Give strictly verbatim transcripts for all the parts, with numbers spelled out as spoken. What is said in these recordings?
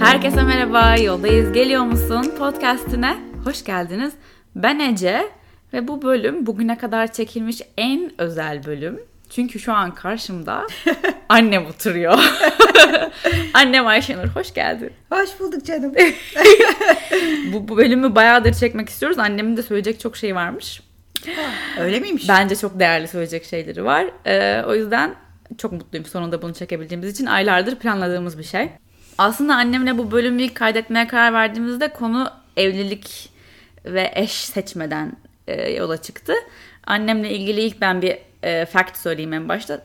Herkese merhaba, yoldayız geliyor musun podcastine hoş geldiniz. Ben Ece ve bu bölüm bugüne kadar çekilmiş en özel bölüm. Çünkü şu an karşımda annem oturuyor. Annem Ayşenur, hoş geldin. Hoş bulduk canım. bu, bu bölümü bayağıdır çekmek istiyoruz. Annemin de söyleyecek çok şey varmış. Ha, öyle miymiş? Bence çok değerli söyleyecek şeyleri var. Ee, o yüzden çok mutluyum sonunda bunu çekebildiğimiz için. Aylardır planladığımız bir şey. Aslında annemle bu bölümü kaydetmeye karar verdiğimizde konu evlilik ve eş seçmeden e, yola çıktı. Annemle ilgili ilk ben bir e, fact söyleyeyim en başta.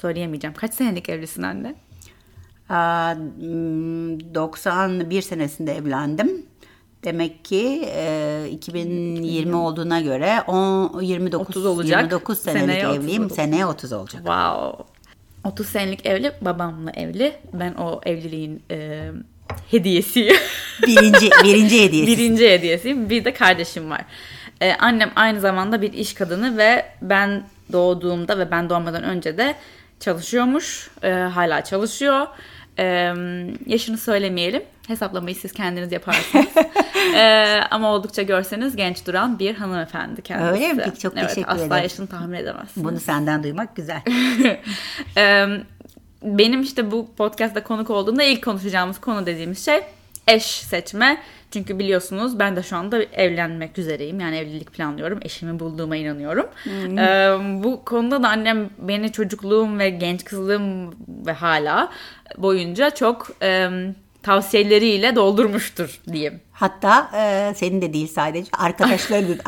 Söyleyemeyeceğim. Kaç senelik evlisin anne? Aa, doksan bir senesinde evlendim. Demek ki e, iki bin yirmi olduğuna göre on, yirmi dokuz, otuz olacak. yirmi dokuz senelik seneye evliyim. otuz seneye otuz olacak. Wow. otuz senelik evli, babamla evli. Ben o evliliğin e, hediyesiyim. Birinci, birinci hediyesi. Birinci hediyesiyim. Bir de kardeşim var. Ee, annem aynı zamanda bir iş kadını ve ben doğduğumda ve ben doğmadan önce de çalışıyormuş. E, hala çalışıyor. E, yaşını söylemeyelim. Hesaplamayı siz kendiniz yaparsınız. e, ama oldukça görseniz genç duran bir hanımefendi kendisi. Öyle mi? Çok evet, teşekkür ederim. Asla yaşını tahmin edemezsiniz. Bunu senden duymak güzel. e, benim işte bu podcastta konuk olduğumda ilk konuşacağımız konu dediğimiz şey eş seçme. Çünkü biliyorsunuz ben de şu anda evlenmek üzereyim. Yani evlilik planlıyorum. Eşimi bulduğuma inanıyorum. Hmm. Ee, bu konuda da annem beni çocukluğum ve genç kızlığım ve hala boyunca çok e, tavsiyeleriyle doldurmuştur diyeyim. Hatta e, senin de değil sadece arkadaşların da.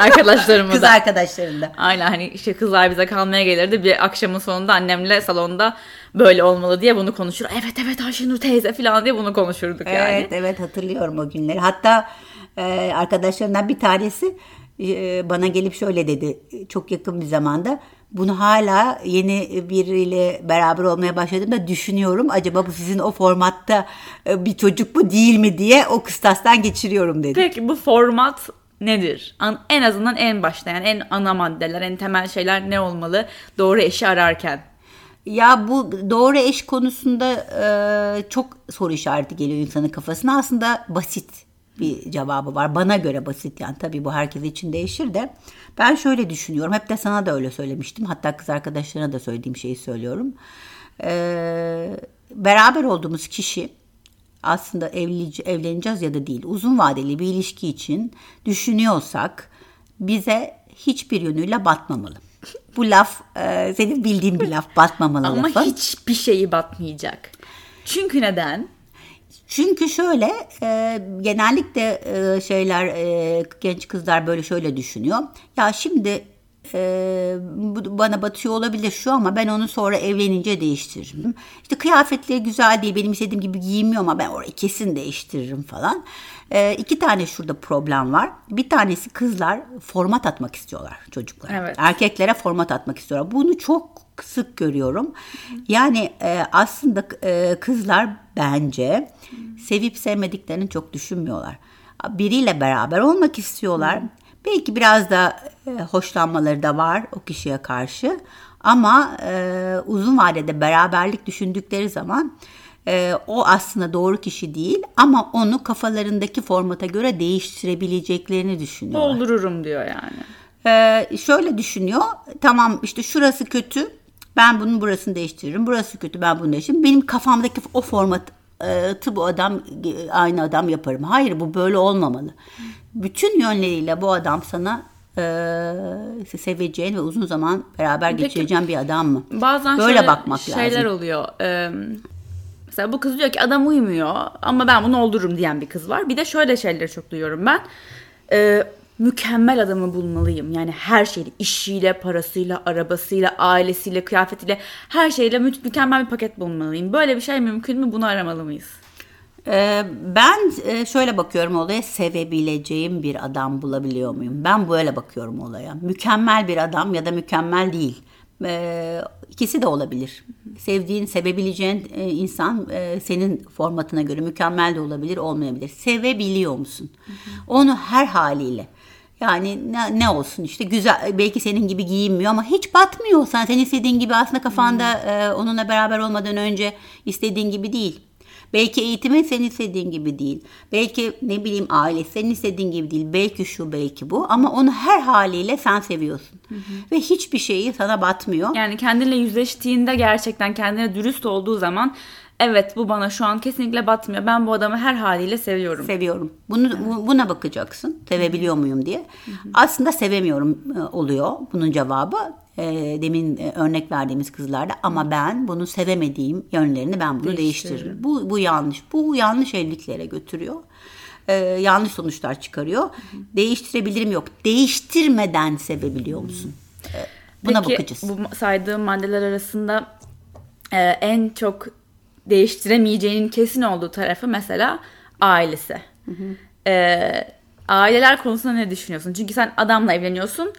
Arkadaşlarımı kız da. Kız arkadaşların da. Aynen, hani işte kızlar bize kalmaya gelirdi. Bir akşamın sonunda annemle salonda böyle olmalı diye bunu konuşur. Evet evet Ayşenur teyze falan diye bunu konuşurduk evet, yani. Evet evet hatırlıyorum o günleri. Hatta e, arkadaşlarından bir tanesi e, bana gelip şöyle dedi çok yakın bir zamanda. Bunu hala yeni biriyle beraber olmaya başladığımda düşünüyorum. Acaba bu sizin o formatta e, bir çocuk mu değil mi diye o kıstastan geçiriyorum dedi. Peki bu format nedir? En azından en başta yani en ana maddeler, en temel şeyler ne olmalı doğru eşi ararken? Ya bu doğru eş konusunda e, çok soru işareti geliyor insanın kafasına. Aslında basit bir cevabı var. Bana göre basit yani. Tabii bu herkes için değişir de. Ben şöyle düşünüyorum. Hep de sana da öyle söylemiştim. Hatta kız arkadaşlarına da söylediğim şeyi söylüyorum. E, beraber olduğumuz kişi aslında evli, evleneceğiz ya da değil. Uzun vadeli bir ilişki için düşünüyorsak bize hiçbir yönüyle batmamalı. Bu laf e, senin bildiğin bir laf, batmamalı ama lafı. Ama hiçbir şeyi batmayacak. Çünkü neden? Çünkü şöyle e, genellikle e, şeyler e, genç kızlar böyle şöyle düşünüyor. Ya şimdi e, bana batıyor olabilir şu ama ben onu sonra evlenince değiştiririm. İşte kıyafetleri güzel değil, benim istediğim gibi giymiyor ama ben orayı kesin değiştiririm falan. E, iki tane şurada problem var. Bir tanesi kızlar format atmak istiyorlar çocuklara. Evet. Erkeklere format atmak istiyorlar. Bunu çok sık görüyorum. Yani e, aslında e, kızlar bence sevip sevmediklerini çok düşünmüyorlar. Biriyle beraber olmak istiyorlar. Belki biraz da e, hoşlanmaları da var o kişiye karşı. Ama e, uzun vadede beraberlik düşündükleri zaman Ee, o aslında doğru kişi değil ama onu kafalarındaki formata göre değiştirebileceklerini düşünüyor. Doldururum diyor yani. Ee, şöyle düşünüyor. Tamam işte şurası kötü. Ben bunun burasını değiştiririm. Burası kötü. Ben bunu değiştiririm. Benim kafamdaki o formatı e, bu adam aynı adam yaparım. Hayır, bu böyle olmamalı. Bütün yönleriyle bu adam sana Ee, seveceğin ve uzun zaman beraber geçireceğin bir adam mı? Bazen böyle şöyle bakmak şeyler lazım. Şeyler oluyor. Ee... Mesela bu kız diyor ki adam uymuyor ama ben bunu doldururum diyen bir kız var. Bir de şöyle şeyleri çok duyuyorum ben. Ee, mükemmel adamı bulmalıyım. Yani her şeyle, işiyle, parasıyla, arabasıyla, ailesiyle, kıyafetiyle, her şeyle mü- mükemmel bir paket bulmalıyım. Böyle bir şey mümkün mü? Bunu aramalı mıyız? Ee, ben şöyle bakıyorum olaya. Sevebileceğim bir adam bulabiliyor muyum? Ben böyle bakıyorum olaya. Mükemmel bir adam ya da mükemmel değil. Ee, ikisi de olabilir. Sevdiğin, sevebileceğin e, insan e, senin formatına göre mükemmel de olabilir, olmayabilir. Sevebiliyor musun? Hı hı. Onu her haliyle. Yani ne, ne olsun işte güzel, belki senin gibi giyinmiyor ama hiç batmıyor. Sen senin istediğin gibi aslında kafanda e, onunla beraber olmadan önce istediğin gibi değil. Belki eğitimin senin istediğin gibi değil. Belki ne bileyim aile senin istediğin gibi değil. Belki şu, belki bu, ama onu her haliyle sen seviyorsun. Hı hı. Ve hiçbir şeyi sana batmıyor. Yani kendinle yüzleştiğinde, gerçekten kendine dürüst olduğu zaman, evet bu bana şu an kesinlikle batmıyor. Ben bu adamı her haliyle seviyorum. Seviyorum. Bunu, evet. Buna bakacaksın. Sevebiliyor muyum diye. Hı hı. Aslında sevemiyorum oluyor bunun cevabı. Demin örnek verdiğimiz kızlarda, ama ben bunu sevemediğim yönlerini ben bunu değiştiririm. Bu, bu yanlış. Bu yanlış evliliklere götürüyor. Ee, yanlış sonuçlar çıkarıyor. Hı-hı. Değiştirebilirim yok. Değiştirmeden sevebiliyor musun? Ee, buna peki, bakacağız. Bu saydığım maddeler arasında e, en çok değiştiremeyeceğinin kesin olduğu tarafı mesela ailesi. E, aileler konusunda ne düşünüyorsun? Çünkü sen adamla evleniyorsun.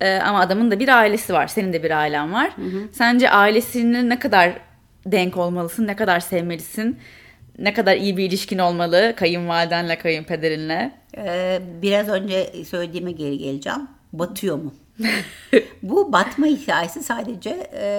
Ee, ama adamın da bir ailesi var. Senin de bir ailen var. Hı hı. Sence ailesini ne kadar denk olmalısın? Ne kadar sevmelisin? Ne kadar iyi bir ilişkin olmalı? Kayınvalidenle, kayınpederinle. Ee, biraz önce söylediğime geri geleceğim. Batıyor mu? Bu batma hikayesi sadece e,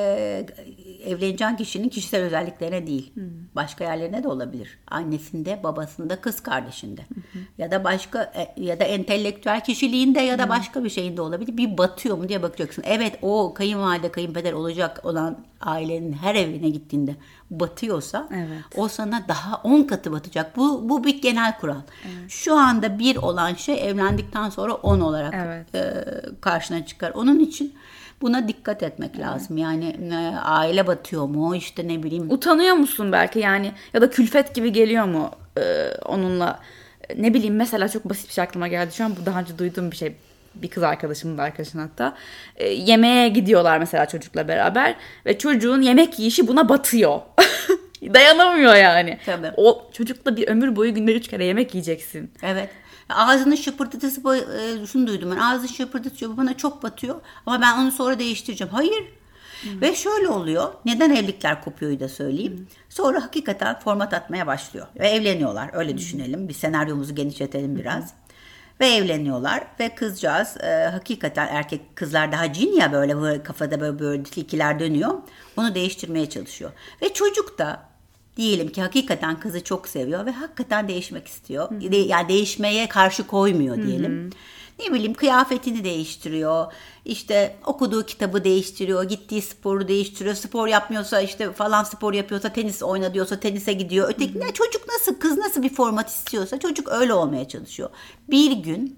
evleneceğin kişinin kişisel özelliklerine değil. Hı. Başka yerlerine de olabilir. Annesinde, babasında, kız kardeşinde. Hı hı. Ya da başka, ya da entelektüel kişiliğinde, ya da hı. başka bir şeyinde olabilir. Bir batıyor mu diye bakacaksın. Evet, o kayınvalide, kayınpeder olacak olan ailenin her evine gittiğinde batıyorsa, evet, o sana daha on katı batacak. Bu bu bir genel kural. Evet. Şu anda bir olan şey evlendikten sonra on olarak, evet, e, karşına çıkar. Onun için buna dikkat etmek, evet, lazım. Yani e, aile batıyor mu? İşte ne bileyim. Utanıyor musun belki yani? Ya da külfet gibi geliyor mu e, onunla? Ne bileyim, mesela çok basit bir şey aklıma geldi. Şu an bu daha önce duyduğum bir şey. Bir kız arkadaşımın da arkadaşın hatta. E, yemeğe gidiyorlar mesela çocukla beraber. Ve çocuğun yemek yiyişi buna batıyor. Dayanamıyor yani. Tabii. O çocukla bir ömür boyu günde üç kere yemek yiyeceksin. Evet. Ağzının şıpırtısı, şunu duydum ben. Ağzını şıpırtıtıyor, bana çok batıyor. Ama ben onu sonra değiştireceğim. Hayır. Hı. Ve şöyle oluyor. Neden evlilikler kopuyor da söyleyeyim. Hı. Sonra hakikaten format atmaya başlıyor. Ve evleniyorlar. Öyle Hı. düşünelim. Bir senaryomuzu genişletelim Hı. biraz. Ve evleniyorlar ve kızcağız e, hakikaten, erkek kızlar daha cin ya, böyle, böyle kafada böyle, böyle ikiler dönüyor. Onu değiştirmeye çalışıyor. Ve çocuk da diyelim ki hakikaten kızı çok seviyor ve hakikaten değişmek istiyor. Hı-hı. Yani değişmeye karşı koymuyor diyelim. Hı-hı. Ne bileyim, kıyafetini değiştiriyor, işte okuduğu kitabı değiştiriyor, gittiği sporu değiştiriyor, spor yapmıyorsa işte falan, spor yapıyorsa tenis oyna diyorsa tenise gidiyor. Öteki ne, çocuk nasıl, kız nasıl bir format istiyorsa çocuk öyle olmaya çalışıyor. Bir gün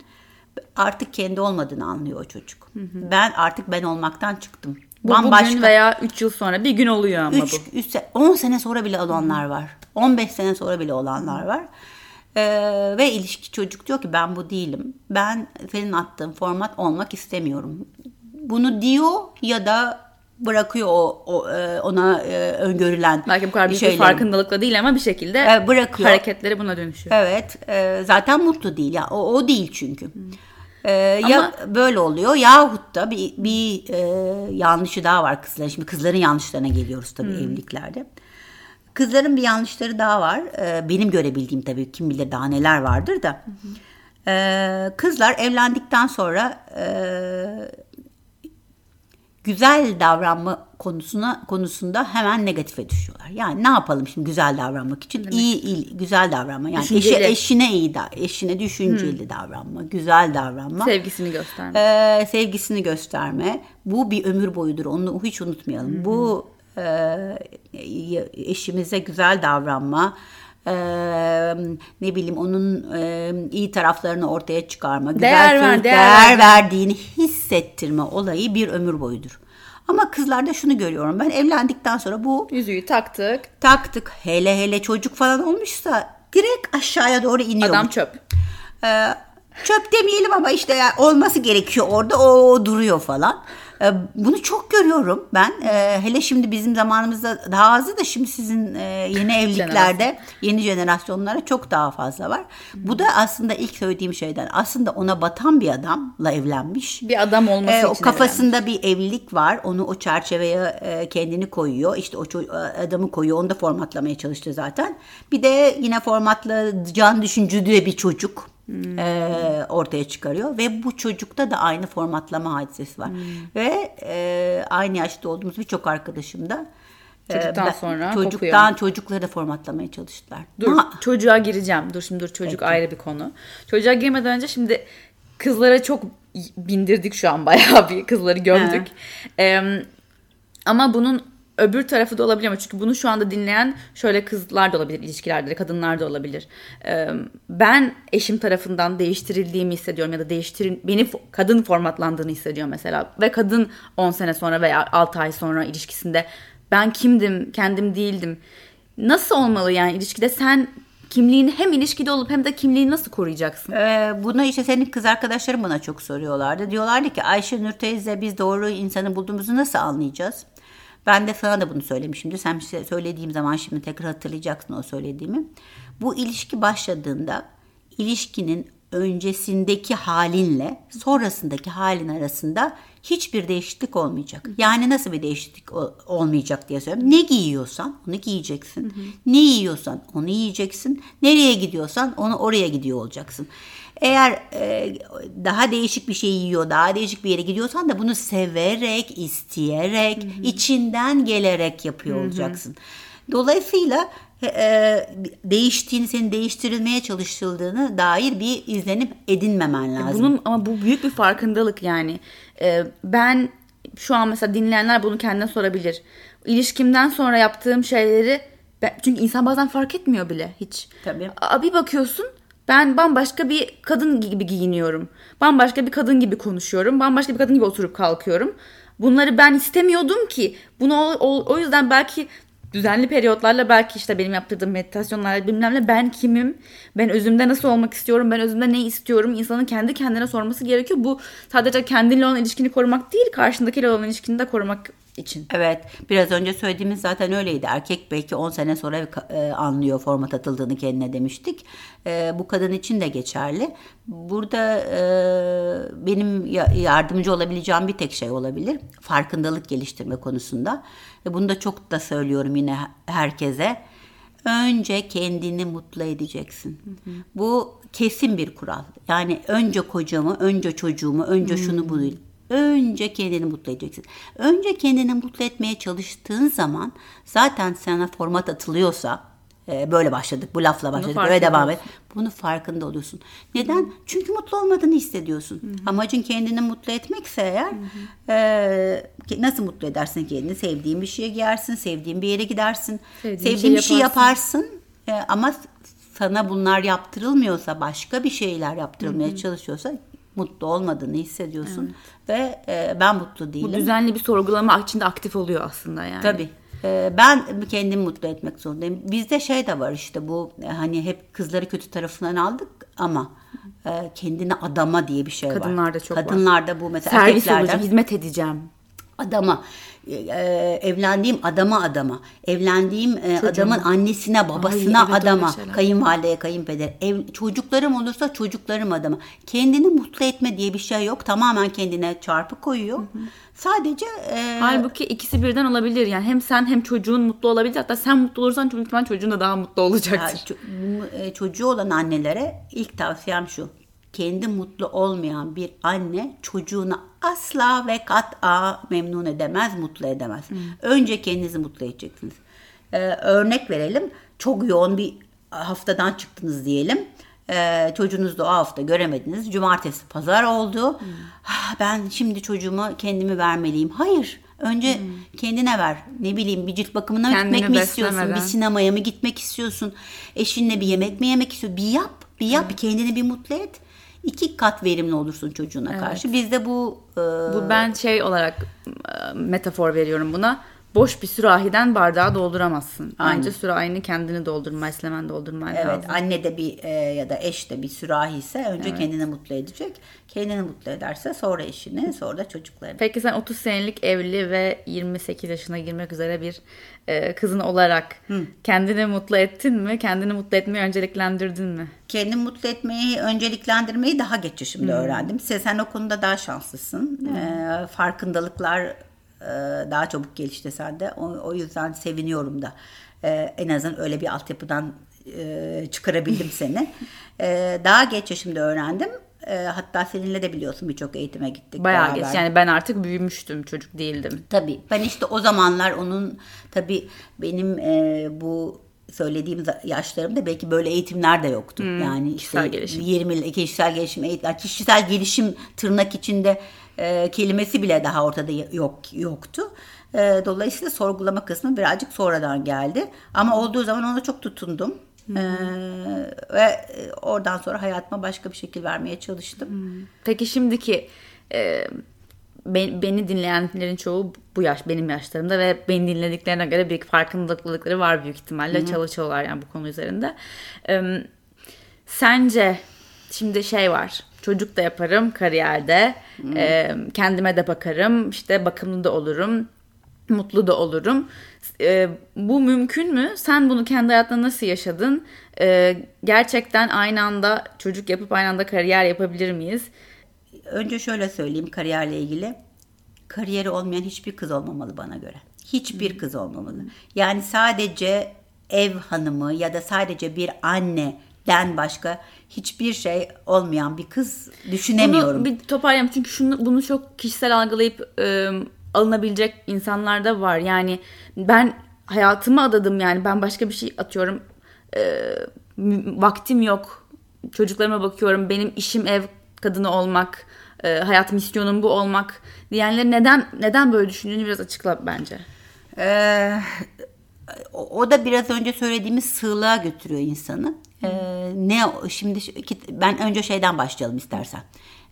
artık kendi olmadığını anlıyor o çocuk. Hı hı. Ben artık ben olmaktan çıktım. Bu bambaşka. Bugün veya üç yıl sonra bir gün oluyor ama üç, bu. on sene sonra bile olanlar var. on beş sene sonra bile olanlar var. Ee, ve ilişki, çocuk diyor ki ben bu değilim. Ben senin attığın format olmak istemiyorum. Bunu diyor ya da bırakıyor o, o ona e, öngörülen. Belki bu kadar bir şey farkındalıkla değil ama bir şekilde ee, bırakıyor. Hareketleri buna dönüşüyor. Evet, e, zaten mutlu değil ya. Yani o, o değil çünkü. Hmm. Ee, ya ama böyle oluyor yahut da bir, bir e, yanlışı daha var kızların. Şimdi kızların yanlışlarına geliyoruz tabii hmm. evliliklerde. Kızların bir yanlışları daha var. Ee, benim görebildiğim, tabii kim bilir daha neler vardır da. Hı hı. Ee, kızlar evlendikten sonra e, güzel davranma konusuna konusunda hemen negatife düşüyorlar. Yani ne yapalım şimdi güzel davranmak için? İyi, iyi güzel davranma. Yani eşi, eşine iyi da, eşine düşünceli hı. davranma, güzel davranma. Sevgisini gösterme. Ee, sevgisini gösterme. Bu bir ömür boyudur. Onu hiç unutmayalım. Hı hı. Bu Ee, eşimize güzel davranma, ee, ne bileyim onun e, iyi taraflarını ortaya çıkarma, güzel değer, ver, değer, değer verdiğini hissettirme olayı bir ömür boyudur. Ama kızlarda şunu görüyorum ben, evlendikten sonra bu yüzüğü taktık, taktık. Hele hele çocuk falan olmuşsa direkt aşağıya doğru iniyor. Adam çöp. Ee, çöp demeyelim ama işte yani olması gerekiyor orada, o duruyor falan. Bunu çok görüyorum ben. Hele şimdi bizim zamanımızda daha azdı da şimdi sizin yeni evliliklerde yeni jenerasyonlara çok daha fazla var. Bu da aslında ilk söylediğim şeyden. Aslında ona batan bir adamla evlenmiş. Bir adam olması ee, için. O kafasında evlenmiş. Bir evlilik var. Onu o çerçeveye kendini koyuyor. İşte o adamı koyuyor. Onu da formatlamaya çalıştı zaten. Bir de yine formatlı, can düşüncü diye bir çocuk. Hmm. E, ortaya çıkarıyor ve bu çocukta da aynı formatlama hadisesi var. Hmm. Ve e, aynı yaşta olduğumuz birçok arkadaşım da Çocuktan ben, sonra çocuktan kopuyor. Çocukları da formatlamaya çalıştılar. Dur Aha. çocuğa gireceğim. Dur şimdi dur çocuk Peki. ayrı bir konu. Çocuğa girmeden önce şimdi kızlara çok bindirdik şu an, bayağı bir kızları gömdük. Ee, ama bunun öbür tarafı da olabilir ama çünkü bunu şu anda dinleyen şöyle kızlar da olabilir, ilişkilerde kadınlar da olabilir. Ee, ben eşim tarafından değiştirildiğimi hissediyorum ya da değiştirin beni kadın formatlandığını hissediyorum mesela ve kadın on sene sonra veya altı ay sonra ilişkisinde ben kimdim, kendim değildim. Nasıl olmalı yani ilişkide sen kimliğini hem ilişkide olup hem de kimliğini nasıl koruyacaksın? Ee, buna işte senin kız arkadaşlarım bana çok soruyorlardı. Diyorlardı ki Ayşenur teyze biz doğru insanı bulduğumuzu nasıl anlayacağız? Ben de sana da bunu söylemişimdir. Sen söylediğim zaman şimdi tekrar hatırlayacaksın o söylediğimi. Bu ilişki başladığında ilişkinin öncesindeki halinle sonrasındaki halin arasında hiçbir değişiklik olmayacak. Hı-hı. Yani nasıl bir değişiklik ol- olmayacak diye söylüyorum. Ne giyiyorsan onu giyeceksin. Hı-hı. Ne yiyorsan onu yiyeceksin. Nereye gidiyorsan onu oraya gidiyor olacaksın. Eğer e, daha değişik bir şey yiyor, daha değişik bir yere gidiyorsan da bunu severek, isteyerek, Hı-hı. içinden gelerek yapıyor Hı-hı. olacaksın. Dolayısıyla e, değiştiğini, senin değiştirilmeye çalışıldığını dair bir izlenim edinmemen lazım. Bunun ama bu büyük bir farkındalık yani. E, ben şu an mesela dinleyenler bunu kendine sorabilir. İlişkimden sonra yaptığım şeyleri ben, çünkü insan bazen fark etmiyor bile hiç. Tabii. A, bir bakıyorsun ben bambaşka bir kadın gibi giyiniyorum. Bambaşka bir kadın gibi konuşuyorum. Bambaşka bir kadın gibi oturup kalkıyorum. Bunları ben istemiyordum ki. Bunu o, o yüzden belki düzenli periyotlarla, belki işte benim yaptırdığım meditasyonlarla bilmem ne, ben kimim, ben özümde nasıl olmak istiyorum, ben özümde ne istiyorum, insanın kendi kendine sorması gerekiyor. Bu sadece kendinle olan ilişkini korumak değil, karşındakiyle olan ilişkini de korumak için. Evet, biraz önce söylediğimiz zaten öyleydi. Erkek belki on sene sonra anlıyor format atıldığını kendine demiştik. Bu kadın için de geçerli. Burada benim yardımcı olabileceğim bir tek şey olabilir. Farkındalık geliştirme konusunda. Bunu da çok da söylüyorum yine herkese. Önce kendini mutlu edeceksin. Hı hı. Bu kesin bir kural. Yani önce kocamı, önce çocuğumu, önce hı. şunu bunu. Önce kendini mutlu edeceksin. Önce kendini mutlu etmeye çalıştığın zaman zaten sana format atılıyorsa e, böyle başladık, bu lafla başladık, böyle devam et. Bunu farkında oluyorsun. Neden? Hı-hı. Çünkü mutlu olmadığını hissediyorsun. Hı-hı. Amacın kendini mutlu etmekse eğer e, nasıl mutlu edersin kendini? Sevdiğin bir şeye giyersin, sevdiğin bir yere gidersin, sevdiğin, sevdiğin bir şey yaparsın. Şey yaparsın. E, ama sana bunlar yaptırılmıyorsa, başka bir şeyler yaptırılmaya Hı-hı. çalışıyorsa mutlu olmadığını hissediyorsun evet. ve e, ben mutlu değilim. Bu düzenli bir sorgulama içinde aktif oluyor aslında yani. Tabii. E, ben kendimi mutlu etmek zorundayım. Bizde şey de var işte bu hani hep kızları kötü tarafından aldık ama e, kendine adama diye bir şey Kadınlar var. Kadınlarda çok Kadınlarda var. Kadınlarda bu mesela servis olacağım, hizmet edeceğim. Adama, e, evlendiğim adama adama, evlendiğim e, adamın annesine, babasına Ay, evet, adama, kayınvalideye, kayınpeder, ev, çocuklarım olursa çocuklarım adama. Kendini mutlu etme diye bir şey yok. Tamamen kendine çarpı koyuyor. Hı hı. Sadece... E, Halbuki ikisi birden olabilir. Yani hem sen hem çocuğun mutlu olabilir. Hatta sen mutlu olursan çocuktan çocuğun da daha mutlu olacaktır. Ya, çocuğu olan annelere ilk tavsiyem şu. Kendi mutlu olmayan bir anne çocuğuna asla ve kat'a memnun edemez, mutlu edemez. Hmm. Önce kendinizi mutlu edeceksiniz. Ee, örnek verelim. Çok yoğun bir haftadan çıktınız diyelim. Ee, çocuğunuzu da o hafta göremediniz. Cumartesi, pazar oldu. Hmm. Ah, ben şimdi çocuğuma kendimi vermeliyim. Hayır. Önce hmm. kendine ver. Ne bileyim bir cilt bakımına Kendini gitmek mi istiyorsun? Bir sinemaya mı gitmek istiyorsun? Eşinle bir yemek mi yemek istiyorsun? Bir yap. Bir yap. Hmm. Kendini bir mutlu et. İki kat verimli olursun çocuğuna evet. karşı. Bizde bu... E... Bu ben şey olarak e, metafor veriyorum buna. Boş bir sürahiden bardağı dolduramazsın. Ancak sürahini kendini doldurma, islemen doldurman evet, lazım. Evet, anne de bir e, ya da eş de bir sürahi ise önce evet. kendini mutlu edecek. Kendini mutlu ederse sonra eşini, sonra da çocuklarını. Peki sen otuz senelik evli ve yirmi sekiz yaşına girmek üzere bir e, kızın olarak Hı. kendini mutlu ettin mi? Kendini mutlu etmeyi önceliklendirdin mi? Kendini mutlu etmeyi, önceliklendirmeyi daha geç yaşımda Hı. öğrendim. Sen, sen o konuda daha şanslısın. E, farkındalıklar... daha çabuk gelişti sende. O, o yüzden seviniyorum da. Ee, en azından öyle bir altyapıdan e, çıkarabildim seni. Ee, daha geç yaşımda öğrendim. E, hatta seninle de biliyorsun birçok eğitime gittik. Bayağı beraber. Geç yani ben artık büyümüştüm, çocuk değildim. Tabii ben işte o zamanlar onun tabii benim e, bu söylediğim yaşlarımda belki böyle eğitimler de yoktu. Hmm, yani işte yirmi kişisel gelişim eğitim, kişisel gelişim tırnak içinde e, kelimesi bile daha ortada yok yoktu. E, dolayısıyla sorgulama kısmı birazcık sonradan geldi. Ama olduğu zaman ona çok tutundum. Hmm. Ee, ve oradan sonra hayatıma başka bir şekil vermeye çalıştım. Hmm. Peki şimdiki e, ben, beni dinleyenlerin çoğu bu yaş, benim yaşlarımda ve beni dinlediklerine göre bir farkındalıkları var büyük ihtimalle. Hmm. Çalışıyorlar yani bu konu üzerinde. E, sence şimdi şey var, çocuk da yaparım kariyerde, hmm. e, kendime de bakarım, işte bakımlı da olurum, mutlu da olurum. E, bu mümkün mü? Sen bunu kendi hayatında nasıl yaşadın? E, gerçekten aynı anda çocuk yapıp aynı anda kariyer yapabilir miyiz? Önce şöyle söyleyeyim kariyerle ilgili. Kariyeri olmayan hiçbir kız olmamalı bana göre. Hiçbir kız olmamalı. Yani sadece ev hanımı ya da sadece bir anneden başka hiçbir şey olmayan bir kız düşünemiyorum. Bunu bir toparlayayım çünkü şunu, bunu çok kişisel algılayıp E, alınabilecek insanlar da var. Yani ben hayatımı adadım, yani ben başka bir şey atıyorum e, vaktim yok, çocuklarıma bakıyorum, benim işim ev kadını olmak, e, hayat misyonum bu olmak diyenler neden neden böyle düşündüğünü biraz açıkla bence. Ee, o da biraz önce söylediğimiz sığlığa götürüyor insanı. Ee, ne şimdi ben önce şeyden başlayalım istersen.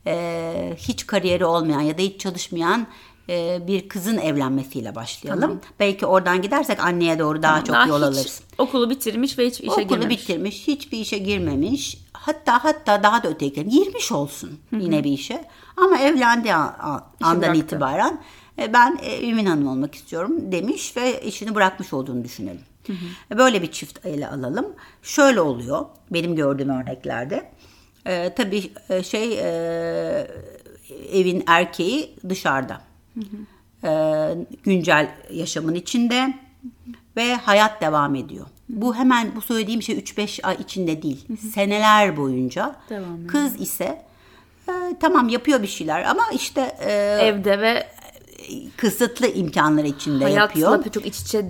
Ee, hiç kariyeri olmayan ya da hiç çalışmayan bir kızın evlenmesiyle başlayalım. Tamam. Belki oradan gidersek anneye doğru daha tamam, çok daha yol alırız. Okulu bitirmiş ve hiçbir işe okulu girmemiş. Okulu bitirmiş, hiçbir işe girmemiş. Hatta hatta daha da öteki girmiş olsun Hı-hı. yine bir işe. Ama evlendiği an, andan bıraktı. itibaren ben Ümin Hanım olmak istiyorum demiş ve işini bırakmış olduğunu düşünelim. Hı-hı. Böyle bir çift ele alalım. Şöyle oluyor benim gördüğüm örneklerde. Ee, tabii şey e, evin erkeği dışarıda. Hı hı. Güncel yaşamın içinde ve hayat devam ediyor. Bu hemen bu söylediğim şey üç beş ay içinde değil. Hı hı. Seneler boyunca. Devam kız yani. ise e, tamam yapıyor bir şeyler ama işte e, evde ve kısıtlı imkanlar içinde hayatla yapıyor. Hayatla çok iç içe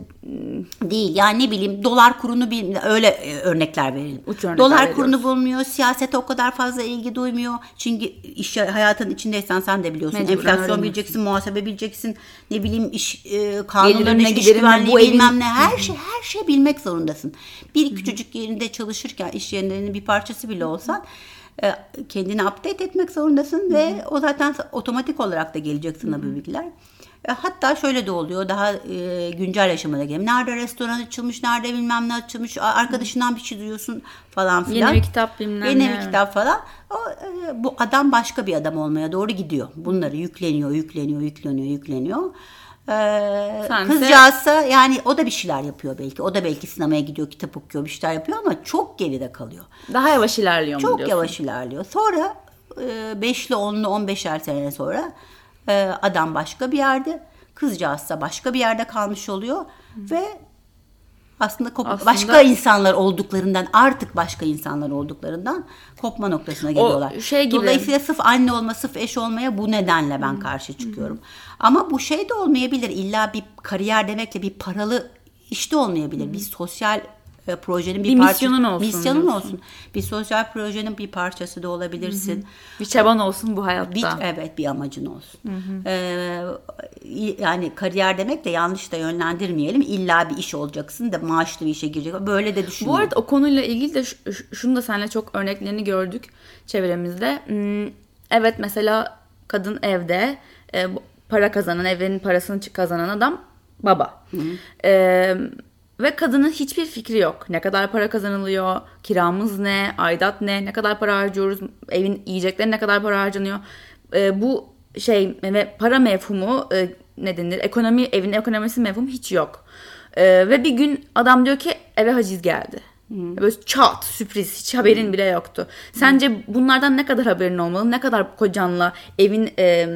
değil. Yani ne bileyim dolar kurunu bilmiyor. Öyle örnekler verelim. Örnekler dolar veriyoruz. Kurunu bulmuyor. Siyasete o kadar fazla ilgi duymuyor. Çünkü iş, hayatın içindeysen sen de biliyorsun. Mecburen enflasyon bileceksin, muhasebe bileceksin. Ne bileyim iş e, kanunlarına, iş güvenliği bilmem evin... ne. Her şey her şey bilmek zorundasın. Bir küçücük yerinde çalışırken iş yerlerinin bir parçası bile olsan kendini update etmek zorundasın. Hı-hı. Ve o zaten otomatik olarak da gelecek sana bilgiler. Hatta şöyle de oluyor daha e, güncel yaşamına gelin. Nerede restoran açılmış, nerede bilmem ne açılmış, arkadaşından bir şey duyuyorsun falan filan. Yeni bir kitap bilmem Yeni ne. Yeni bir kitap falan. O, e, bu adam başka bir adam olmaya doğru gidiyor. Bunları yükleniyor, yükleniyor, yükleniyor, yükleniyor. Ee, kızcağızsa yani o da bir şeyler yapıyor belki. O da belki sinemaya gidiyor, kitap okuyor, bir şeyler yapıyor ama çok geride kalıyor. Daha yavaş ilerliyor mu diyorsun? Çok yavaş ilerliyor. Sonra beşli, onlu, on beşer sene sonra adam başka bir yerde, kızcağızsa başka bir yerde kalmış oluyor. Hı. Ve aslında, kop- aslında başka insanlar olduklarından, artık başka insanlar olduklarından kopma noktasına geliyorlar. Şey gibi. Dolayısıyla sırf anne olma, sırf eş olmaya bu nedenle ben hmm. karşı çıkıyorum. Hmm. Ama bu şey de olmayabilir. İlla bir kariyer demekle bir paralı iş de olmayabilir. Hmm. Bir sosyal e, projenin bir, bir parçası. Misyonun olsun. Misyonun olsun. Bir sosyal projenin bir parçası da olabilirsin. Hmm. Bir çaban olsun bu hayatta. Bir, evet, bir amacın olsun. Hmm. Ee, yani kariyer demek de yanlış da yönlendirmeyelim. İlla bir iş olacaksın da maaşlı bir işe girecek. Böyle de düşünüyorum. Bu arada o konuyla ilgili de şunu da seninle çok örneklerini gördük çevremizde. Evet, mesela kadın evde para kazanan, evinin parasını kazanan adam baba. Ee, ve kadının hiçbir fikri yok. Ne kadar para kazanılıyor, kiramız ne, aidat ne, ne kadar para harcıyoruz, evin yiyecekleri ne kadar para harcanıyor. Ee, bu şey ve para mefhumu e, ne denir? Ekonomi, evin ekonomisi mefhumu hiç yok. E, ve bir gün adam diyor ki eve haciz geldi. Hmm. Böyle çat sürpriz, hiç haberin hmm. bile yoktu. Sence hmm. bunlardan ne kadar haberin olmalı? Ne kadar kocanla evin e,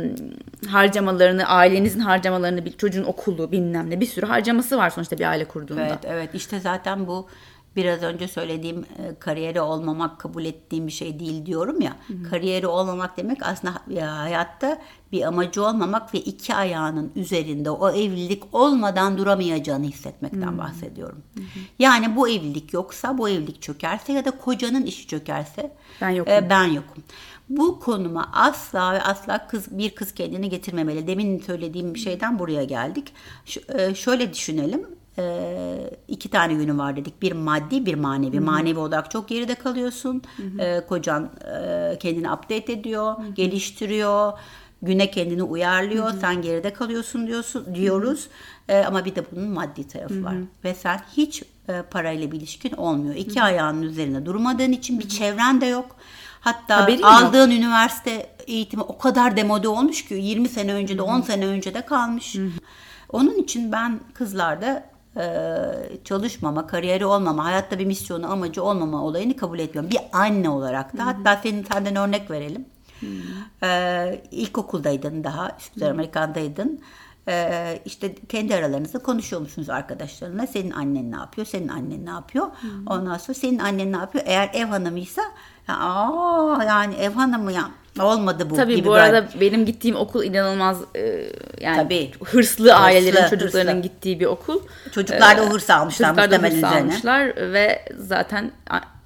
harcamalarını, ailenizin harcamalarını, çocuğun okulu bilmem ne bir sürü harcaması var sonuçta bir aile kurduğunda. Evet evet işte zaten bu biraz önce söylediğim e, kariyeri olmamak kabul ettiğim bir şey değil diyorum ya. Hı-hı. Kariyeri olmamak demek aslında hayatta bir amacı olmamak ve iki ayağının üzerinde o evlilik olmadan duramayacağını hissetmekten Hı-hı. bahsediyorum. Hı-hı. Yani bu evlilik yoksa, bu evlilik çökerse ya da kocanın işi çökerse ben yokum. E, ben yokum. Bu konuma asla ve asla kız, bir kız kendini getirmemeli. Demin söylediğim bir şeyden buraya geldik. Ş- e, şöyle düşünelim. E, iki tane günü var dedik. Bir maddi, bir manevi. Hı-hı. Manevi olarak çok geride kalıyorsun. E, kocan e, kendini update ediyor, Hı-hı. geliştiriyor. Güne kendini uyarlıyor. Hı-hı. Sen geride kalıyorsun diyorsun, diyoruz. E, ama bir de bunun maddi tarafı Hı-hı. var. Ve sen hiç e, parayla bir ilişkin olmuyor. İki Hı-hı. ayağının üzerine durmadığın için bir Hı-hı. çevren de yok. Hatta haberin aldığın yok. Üniversite eğitimi o kadar demode olmuş ki yirmi sene önce de Hı-hı. on sene önce de kalmış. Hı-hı. Onun için ben kızlarda e, çalışmama, kariyeri olmama, hayatta bir misyonu, amacı olmama olayını kabul etmiyorum. Bir anne olarak da Hı-hı. hatta senin senden örnek verelim. E, ilkokuldaydın daha, Üsküdar Amerikan'daydın. Ee, işte kendi aralarınızda konuşuyormuşsunuz arkadaşlarına. Senin annen ne yapıyor? Senin annen ne yapıyor? Hmm. Ondan sonra senin annen ne yapıyor? Eğer ev hanımıysa aa yani ev hanımı ya olmadı bu tabii gibi. Tabii bu arada böyle. Benim gittiğim okul inanılmaz e, yani tabii. hırslı, hırslı ailelerin çocuklarının hırslı. Gittiği bir okul. Çocuklar da o hırsı almışlar. Çocuklar da hırsı üzerine. Almışlar ve zaten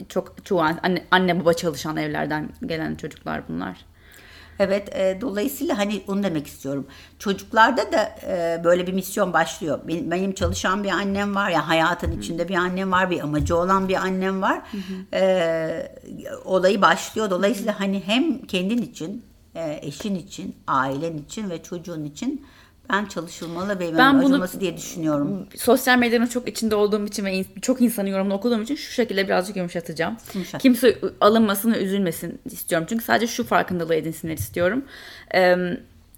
çok çoğu anne, anne baba çalışan evlerden gelen çocuklar bunlar. Evet, e, dolayısıyla hani onu demek istiyorum. Çocuklarda da e, böyle bir misyon başlıyor. Benim, benim çalışan bir annem var ya, yani hayatın Hı-hı. içinde bir annem var, bir amacı olan bir annem var. E, olayı başlıyor. Dolayısıyla Hı-hı. hani hem kendin için, e, eşin için, ailen için ve çocuğun için ben çalışılmalı ve ben acıması diye düşünüyorum. Sosyal medyanın çok içinde olduğum için ve çok insanın yorumunu okuduğum için şu şekilde birazcık yumuşatacağım. Yumuşat. Kimse alınmasın ve üzülmesin istiyorum. Çünkü sadece şu farkındalığı edinsinler istiyorum. Ee,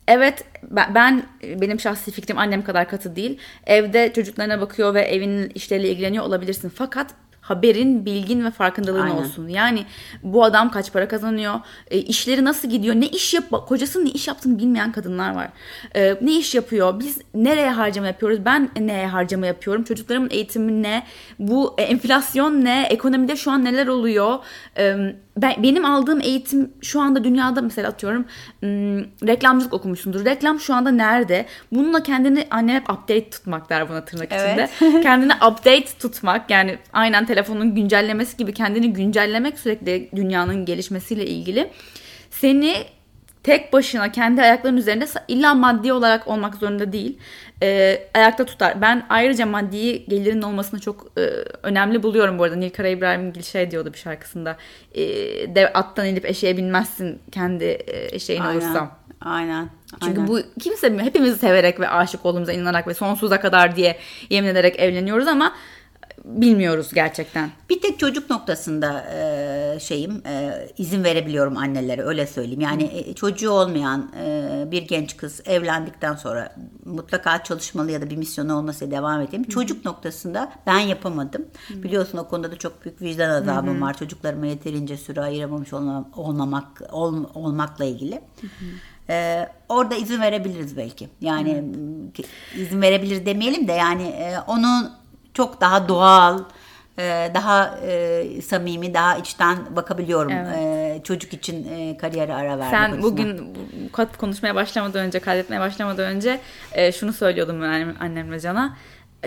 evet ben benim şahsi fikrim annem kadar katı değil. Evde çocuklarına bakıyor ve evinin işleriyle ilgileniyor olabilirsin. Fakat haberin, bilgin ve farkındalığın Aynen. olsun. Yani bu adam kaç para kazanıyor, e, işleri nasıl gidiyor, ne iş yap, kocasının ne iş yaptığını bilmeyen kadınlar var. E, ne iş yapıyor, biz nereye harcama yapıyoruz, ben neye harcama yapıyorum, çocuklarımın eğitimi ne, bu enflasyon ne, ekonomide şu an neler oluyor. E, ben, benim aldığım eğitim şu anda dünyada mesela atıyorum m- reklamcılık okumuşsundur. Reklam şu anda nerede? Bununla kendini anne hep update tutmak der buna tırnak evet. içinde. Kendini update tutmak yani aynen telefonun güncellemesi gibi kendini güncellemek sürekli dünyanın gelişmesiyle ilgili. Seni tek başına kendi ayaklarının üzerinde illa maddi olarak olmak zorunda değil. E, ayakta tutar. Ben ayrıca maddi gelirin olmasını çok e, önemli buluyorum bu arada. Nilkara İbrahimgil şey diyordu bir şarkısında. E, dev attan inip eşeğe binmezsin kendi eşeğin olursa. Aynen. Çünkü Aynen. bu kimse hepimizi severek ve aşık olduğumuza inanarak ve sonsuza kadar diye yemin ederek evleniyoruz ama bilmiyoruz gerçekten. Bir tek çocuk noktasında e, şeyim e, izin verebiliyorum annelere öyle söyleyeyim. Yani e, çocuğu olmayan e, bir genç kız evlendikten sonra mutlaka çalışmalı ya da bir misyonu olması devam edeyim. Hı-hı. Çocuk noktasında ben yapamadım. Hı-hı. Biliyorsun o konuda da çok büyük vicdan azabım Hı-hı. var. Çocuklarıma yeterince süre ayıramamış olma, olmamak ol, olmakla ilgili. Hı-hı. Ee, orada izin verebiliriz belki. Yani Hı-hı. izin verebilir demeyelim de yani e, onun çok daha doğal, daha samimi, daha içten bakabiliyorum. Evet. Çocuk için kariyere ara verme Sen konusuna. Bugün konuşmaya başlamadan önce, kaydetmeye başlamadan önce şunu söylüyordum ben annemle Can'a.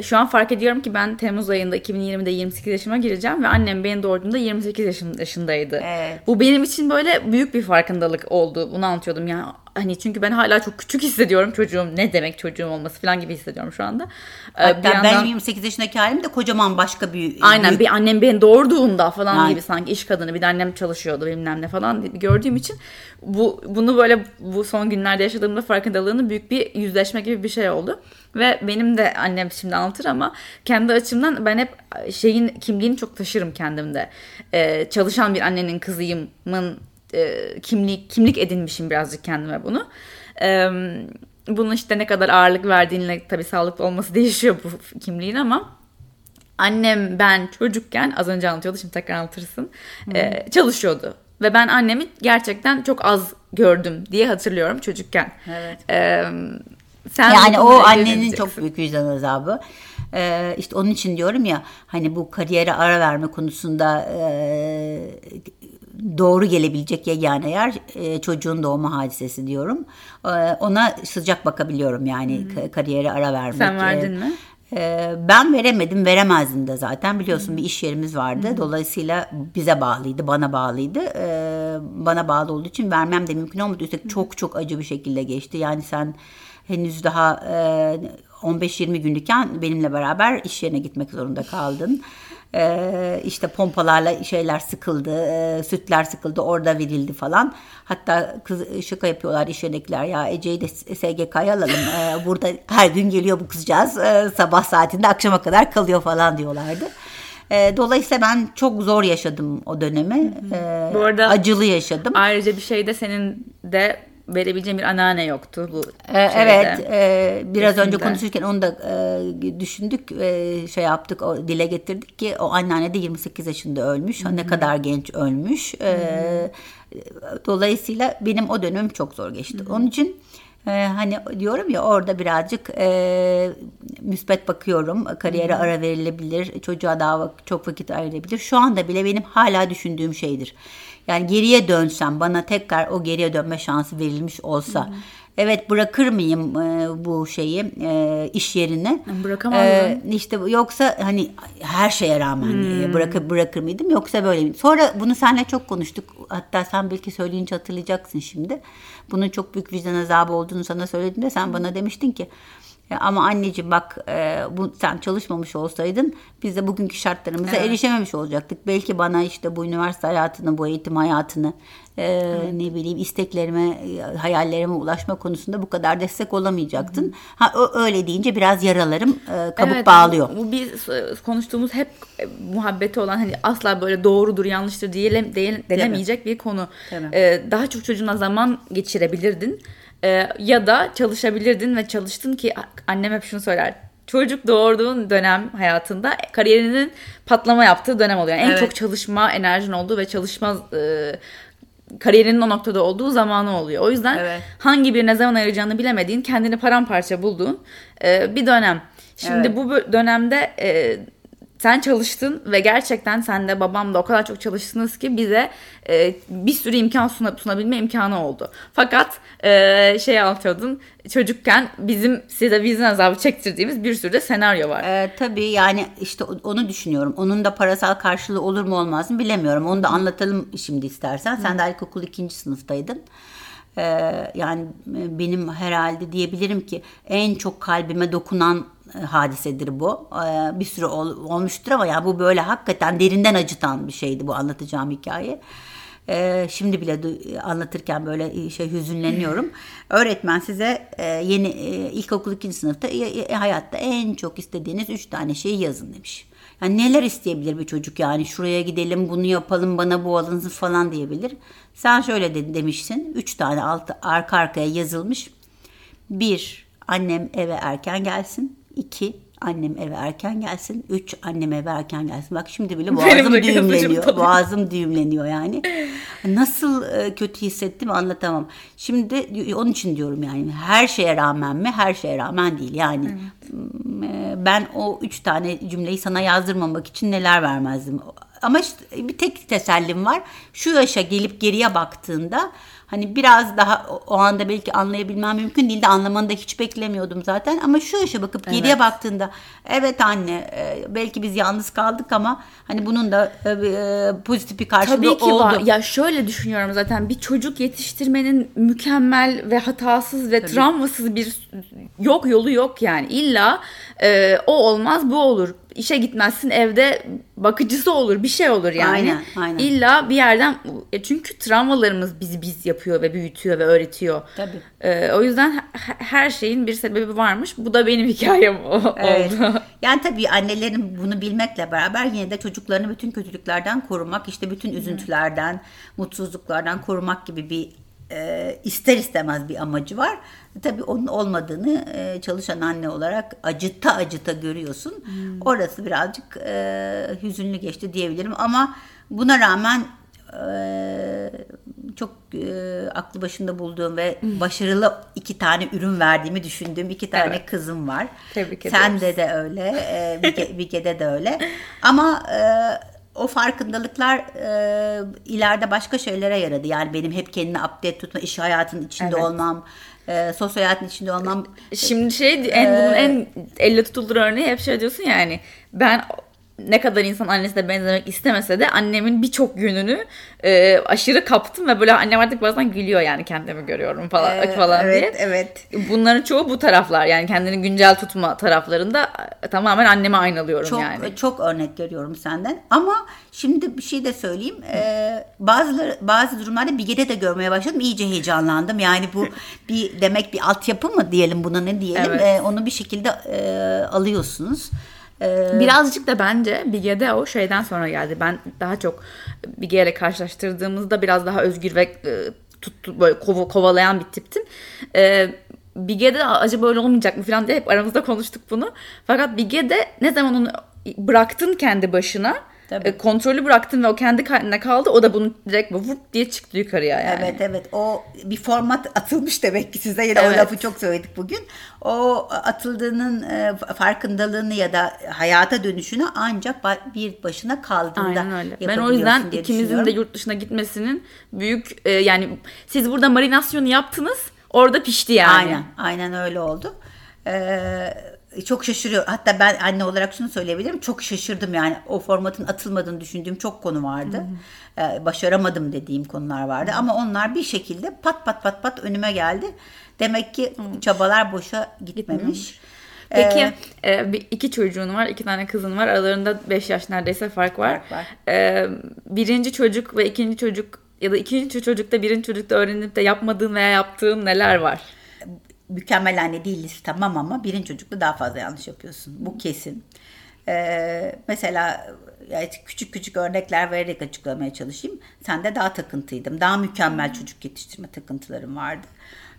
Şu an fark ediyorum ki ben Temmuz ayında iki bin yirmide yirmi sekiz yaşıma gireceğim ve annem beni doğurduğunda yirmi sekiz yaşındaydı. Evet. Bu benim için böyle büyük bir farkındalık oldu. Bunu anlatıyordum ya. Hani çünkü ben hala çok küçük hissediyorum çocuğum. Ne demek çocuğum olması falan gibi hissediyorum şu anda. Hatta bir yandan, ben yirmi sekiz yaşındaki halim de kocaman başka bir... Aynen büyük... bir annem beni doğurduğunda falan yani. Gibi sanki iş kadını bir de annem çalışıyordu bilmem ne falan gördüğüm için bu bunu böyle bu son günlerde yaşadığımda farkındalığının büyük bir yüzleşme gibi bir şey oldu. Ve benim de annem şimdi anlatır ama kendi açımdan ben hep şeyin kimliğini çok taşırım kendimde. Ee, çalışan bir annenin kızıyımın e, kimlik kimlik edinmişim birazcık kendime bunu. Ee, bunun işte ne kadar ağırlık verdiğinle tabii sağlıklı olması değişiyor bu kimliğin ama annem ben çocukken az önce anlatıyordu şimdi tekrar anlatırsın. E, çalışıyordu. Ve ben annemi gerçekten çok az gördüm diye hatırlıyorum çocukken. Evet. Ee, Sen yani o annenin çok büyük vicdan azabı. E, işte onun için diyorum ya, hani bu kariyere ara verme konusunda e, doğru gelebilecek yegane yer e, çocuğun doğma hadisesi diyorum. E, ona sıcak bakabiliyorum yani, hmm. kariyere ara vermek. Sen verdin mi? Ben veremedim, veremezdim de zaten, biliyorsun bir iş yerimiz vardı, dolayısıyla bize bağlıydı, bana bağlıydı, bana bağlı olduğu için vermem de mümkün olmadı. Üstelik çok çok acı bir şekilde geçti yani. Sen henüz daha on beş yirmi günlükken benimle beraber iş yerine gitmek zorunda kaldın. Ee, işte pompalarla şeyler sıkıldı, e, sütler sıkıldı, orada verildi falan. Hatta kız, şaka yapıyorlar iş yerindekiler, ya Ece'yi de S G K'ya alalım. Ee, burada her gün geliyor bu kızcağız, e, sabah saatinde akşama kadar kalıyor falan diyorlardı. E, dolayısıyla ben çok zor yaşadım o dönemi. E, bu arada acılı yaşadım. Ayrıca bir şey de, senin de verebileceğim bir anneanne yoktu bu şeyde. Evet, e, biraz kesinlikle. Önce konuşurken onu da e, düşündük, e, şey yaptık, o, dile getirdik ki o anneanne de yirmi sekiz yaşında ölmüş. Hı-hı. Ne kadar genç ölmüş. E, dolayısıyla benim o dönem çok zor geçti. Hı-hı. Onun için e, hani diyorum ya, orada birazcık e, müspet bakıyorum. Kariyere Hı-hı. ara verilebilir, çocuğa daha çok vakit ayrılabilir. Şu anda bile benim hala düşündüğüm şeydir. Yani geriye dönsem, bana tekrar o geriye dönme şansı verilmiş olsa, hmm. evet bırakır mıyım e, bu şeyi, e, iş yerini? Bırakamazdım. E, işte yoksa hani her şeye rağmen hmm. bırakır, bırakır mıydım, yoksa böyle miyim? Sonra bunu seninle çok konuştuk. Hatta sen belki söyleyince hatırlayacaksın şimdi. Bunun çok büyük vicdan azabı olduğunu sana söylediğimde sen hmm. bana demiştin ki, ama anneciğim bak, e, bu, sen çalışmamış olsaydın biz de bugünkü şartlarımıza evet. erişememiş olacaktık. Belki bana işte bu üniversite hayatını, bu eğitim hayatını, e, evet. ne bileyim isteklerime, hayallerime ulaşma konusunda bu kadar destek olamayacaktın. Hı-hı. Ha öyle deyince biraz yaralarım e, kabuk evet, bağlıyor. Bu biz konuştuğumuz hep e, muhabbeti olan, hani asla böyle doğrudur yanlıştır diye, diye, denemeyecek bir konu. E, daha çok çocuğuna zaman geçirebilirdin. Ya da çalışabilirdin ve çalıştın ki, annem hep şunu söyler. Çocuk doğurduğun dönem hayatında kariyerinin patlama yaptığı dönem oluyor. Yani evet. En çok çalışma enerjinin olduğu ve çalışma e, kariyerinin o noktada olduğu zamanı oluyor. O yüzden evet. hangi birine zaman ayıracağını bilemediğin, kendini paramparça bulduğun e, bir dönem. Şimdi evet. bu dönemde e, sen çalıştın ve gerçekten sen de babam da o kadar çok çalıştınız ki bize e, bir sürü imkan sunab- sunabilme imkanı oldu. Fakat e, şey anlatıyordun, çocukken bizim size vicdan azabı çektirdiğimiz bir sürü de senaryo var. E, tabii yani işte onu düşünüyorum. Onun da parasal karşılığı olur mu olmaz mı bilemiyorum. Onu da anlatalım şimdi istersen. Sen de ilkokul ikinci sınıftaydın. E, yani benim herhalde diyebilirim ki en çok kalbime dokunan hadisedir bu. Bir sürü olmuştur ama yani bu böyle hakikaten derinden acıtan bir şeydi bu anlatacağım hikaye. Şimdi bile anlatırken böyle şey hüzünleniyorum. Öğretmen size yeni ilkokul ikinci sınıfta hayatta en çok istediğiniz üç tane şeyi yazın demiş. Yani neler isteyebilir bir çocuk, yani şuraya gidelim, bunu yapalım, bana bu alınız falan diyebilir. Sen şöyle de, demişsin. Üç tane altı arka arkaya yazılmış. Bir, annem eve erken gelsin. İki, annem eve erken gelsin. Üç, annem eve erken gelsin. Bak şimdi bile boğazım düğümleniyor. Boğazım düğümleniyor yani. Nasıl kötü hissettim anlatamam. Şimdi onun için diyorum yani, her şeye rağmen mi? Her şeye rağmen değil yani. Evet. Ben o üç tane cümleyi sana yazdırmamak için neler vermezdim. Ama işte bir tek tesellim var. Şu yaşa gelip geriye baktığında hani biraz daha o anda belki anlayabilmem mümkün değildi. Anlamanı da hiç beklemiyordum zaten. Ama şu yaşa bakıp geriye evet. baktığında, evet anne belki biz yalnız kaldık ama hani bunun da pozitif bir karşılığı oldu. Tabii ki var. Ya şöyle düşünüyorum zaten, bir çocuk yetiştirmenin mükemmel ve hatasız ve Tabii. travmasız bir yok yolu yok yani. İlla e, o olmaz bu olur. İşe gitmezsin, evde bakıcısı olur, bir şey olur yani. Aynen, aynen. İlla bir yerden, çünkü travmalarımız bizi biz yapıyor ve büyütüyor ve öğretiyor. Tabii. Ee, o yüzden her şeyin bir sebebi varmış. Bu da benim hikayem oldu. Evet. Yani tabii annelerin bunu bilmekle beraber yine de çocuklarını bütün kötülüklerden korumak, işte bütün üzüntülerden, hmm. mutsuzluklardan korumak gibi bir e, ister istemez bir amacı var. Tabii onun olmadığını çalışan anne olarak acıta acıta görüyorsun. Hmm. Orası birazcık e, hüzünlü geçti diyebilirim. Ama buna rağmen e, çok e, aklı başında bulduğum ve başarılı iki tane ürün verdiğimi düşündüğüm iki tane evet. kızım var. Tebrik ederim. Sende de öyle, e, Bige, Bige'de de öyle. Ama e, o farkındalıklar e, ileride başka şeylere yaradı. Yani benim hep kendimi update tutma, iş hayatının içinde evet. olmam, e, sosyal hayatın içinde olmam. Şimdi şey, en, e, bunun en elle tutulur örneği hep şey diyorsun yani, ben... Ne kadar insan annesine benzemek istemese de annemin birçok yönünü e, aşırı kaptım ve böyle annem artık bazen gülüyor yani, kendimi görüyorum falan, ee, falan evet, diye. Evet. Bunların çoğu bu taraflar yani, kendini güncel tutma taraflarında tamamen anneme aynalıyorum çok, yani. Çok örnek görüyorum senden ama şimdi bir şey de söyleyeyim. Ee, bazıları, bazı durumlarda Bige'de de görmeye başladım, iyice heyecanlandım yani bu bir demek bir altyapı mı diyelim, buna ne diyelim evet. ee, onu bir şekilde e, alıyorsunuz. Birazcık da bence Bige'de o şeyden sonra geldi. Ben daha çok Bige'yle karşılaştırdığımızda biraz daha özgür ve tuttu, böyle kov, kovalayan bir tiptim. Ee, Bige'de acaba öyle olmayacak mı falan diye hep aramızda konuştuk bunu. Fakat Bige'de ne zaman onu bıraktın kendi başına, tabii. kontrolü bıraktın ve o kendi kendine kaldı, o da bunu direkt vup diye çıktı yukarıya yani. Evet evet, o bir format atılmış demek ki size, yine evet. o lafı çok söyledik bugün. O atıldığının farkındalığını ya da hayata dönüşünü ancak bir başına kaldığında yapabiliyorsun. Ben o yüzden ikimizin de yurt dışına gitmesinin büyük yani, siz burada marinasyonu yaptınız, orada pişti yani. Aynen aynen öyle oldu. Ee, Çok şaşırıyor. Hatta ben anne olarak şunu söyleyebilirim. Çok şaşırdım yani. O formatın atılmadığını düşündüğüm çok konu vardı. Hı hı. Ee, başaramadım dediğim konular vardı. Hı hı. Ama onlar bir şekilde pat pat pat pat önüme geldi. Demek ki hı. çabalar boşa gitmemiş. Gitmemiş. Peki ee, iki çocuğun var, iki tane kızın var. Aralarında beş yaş neredeyse fark var. Fark var. Ee, birinci çocuk ve ikinci çocuk ya da ikinci çocukta birinci çocukta öğrenip de yapmadığın veya yaptığın neler var? Mükemmel anne değiliz tamam ama birinci çocukla daha fazla yanlış yapıyorsun. Bu kesin. Ee, mesela yani küçük küçük örnekler vererek açıklamaya çalışayım. Sende daha takıntıydım. Daha mükemmel çocuk yetiştirme takıntılarım vardı.